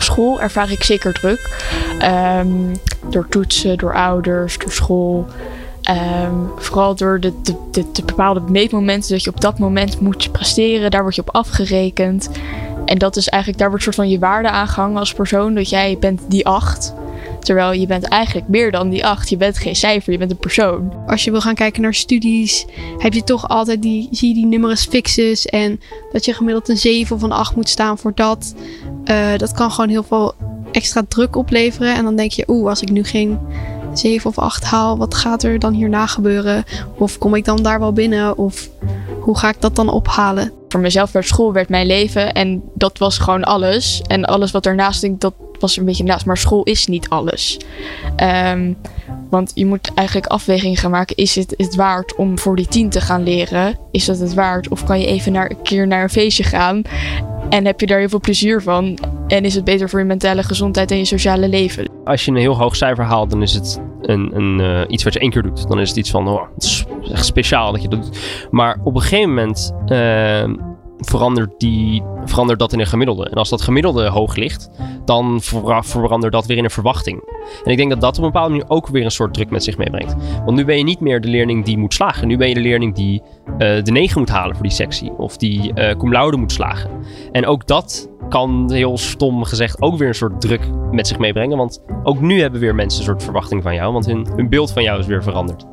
op school ervaar ik zeker druk. Door toetsen, door ouders, door school. Vooral door de bepaalde meetmomenten dat je op dat moment moet presteren. Daar word je op afgerekend. En dat is eigenlijk, daar wordt soort van je waarde aan gehangen als persoon. Dat jij bent die 8. Terwijl je bent eigenlijk meer dan die 8. Je bent geen cijfer, je bent een persoon. Als je wil gaan kijken naar studies, heb je toch altijd die numerus fixes. En dat je gemiddeld een 7 of een 8 moet staan voor dat. Dat kan gewoon heel veel extra druk opleveren. En dan denk je, als ik nu geen 7 of 8 haal, wat gaat er dan hierna gebeuren? Of kom ik dan daar wel binnen? Of hoe ga ik dat dan ophalen? Voor mezelf werd school mijn leven en dat was gewoon alles. En alles wat ernaast ging, dat was een beetje naast. Maar school is niet alles. Want je moet eigenlijk afwegingen gaan maken. Is het waard om voor die 10 te gaan leren? Is dat het waard? Of kan je even een keer naar een feestje gaan? En heb je daar heel veel plezier van? En is het beter voor je mentale gezondheid en je sociale leven? Als je een heel hoog cijfer haalt, dan is het iets wat je 1 keer doet. Dan is het iets van, het is echt speciaal dat je dat doet. Maar op een gegeven moment verandert dat in een gemiddelde. En als dat gemiddelde hoog ligt, dan verandert dat weer in een verwachting. En ik denk dat dat op een bepaalde manier ook weer een soort druk met zich meebrengt. Want nu ben je niet meer de leerling die moet slagen. Nu ben je de leerling die de 9 moet halen voor die sectie. Of die cum laude moet slagen. En ook dat kan, heel stom gezegd, ook weer een soort druk met zich meebrengen. Want ook nu hebben weer mensen een soort verwachting van jou. Want hun beeld van jou is weer veranderd.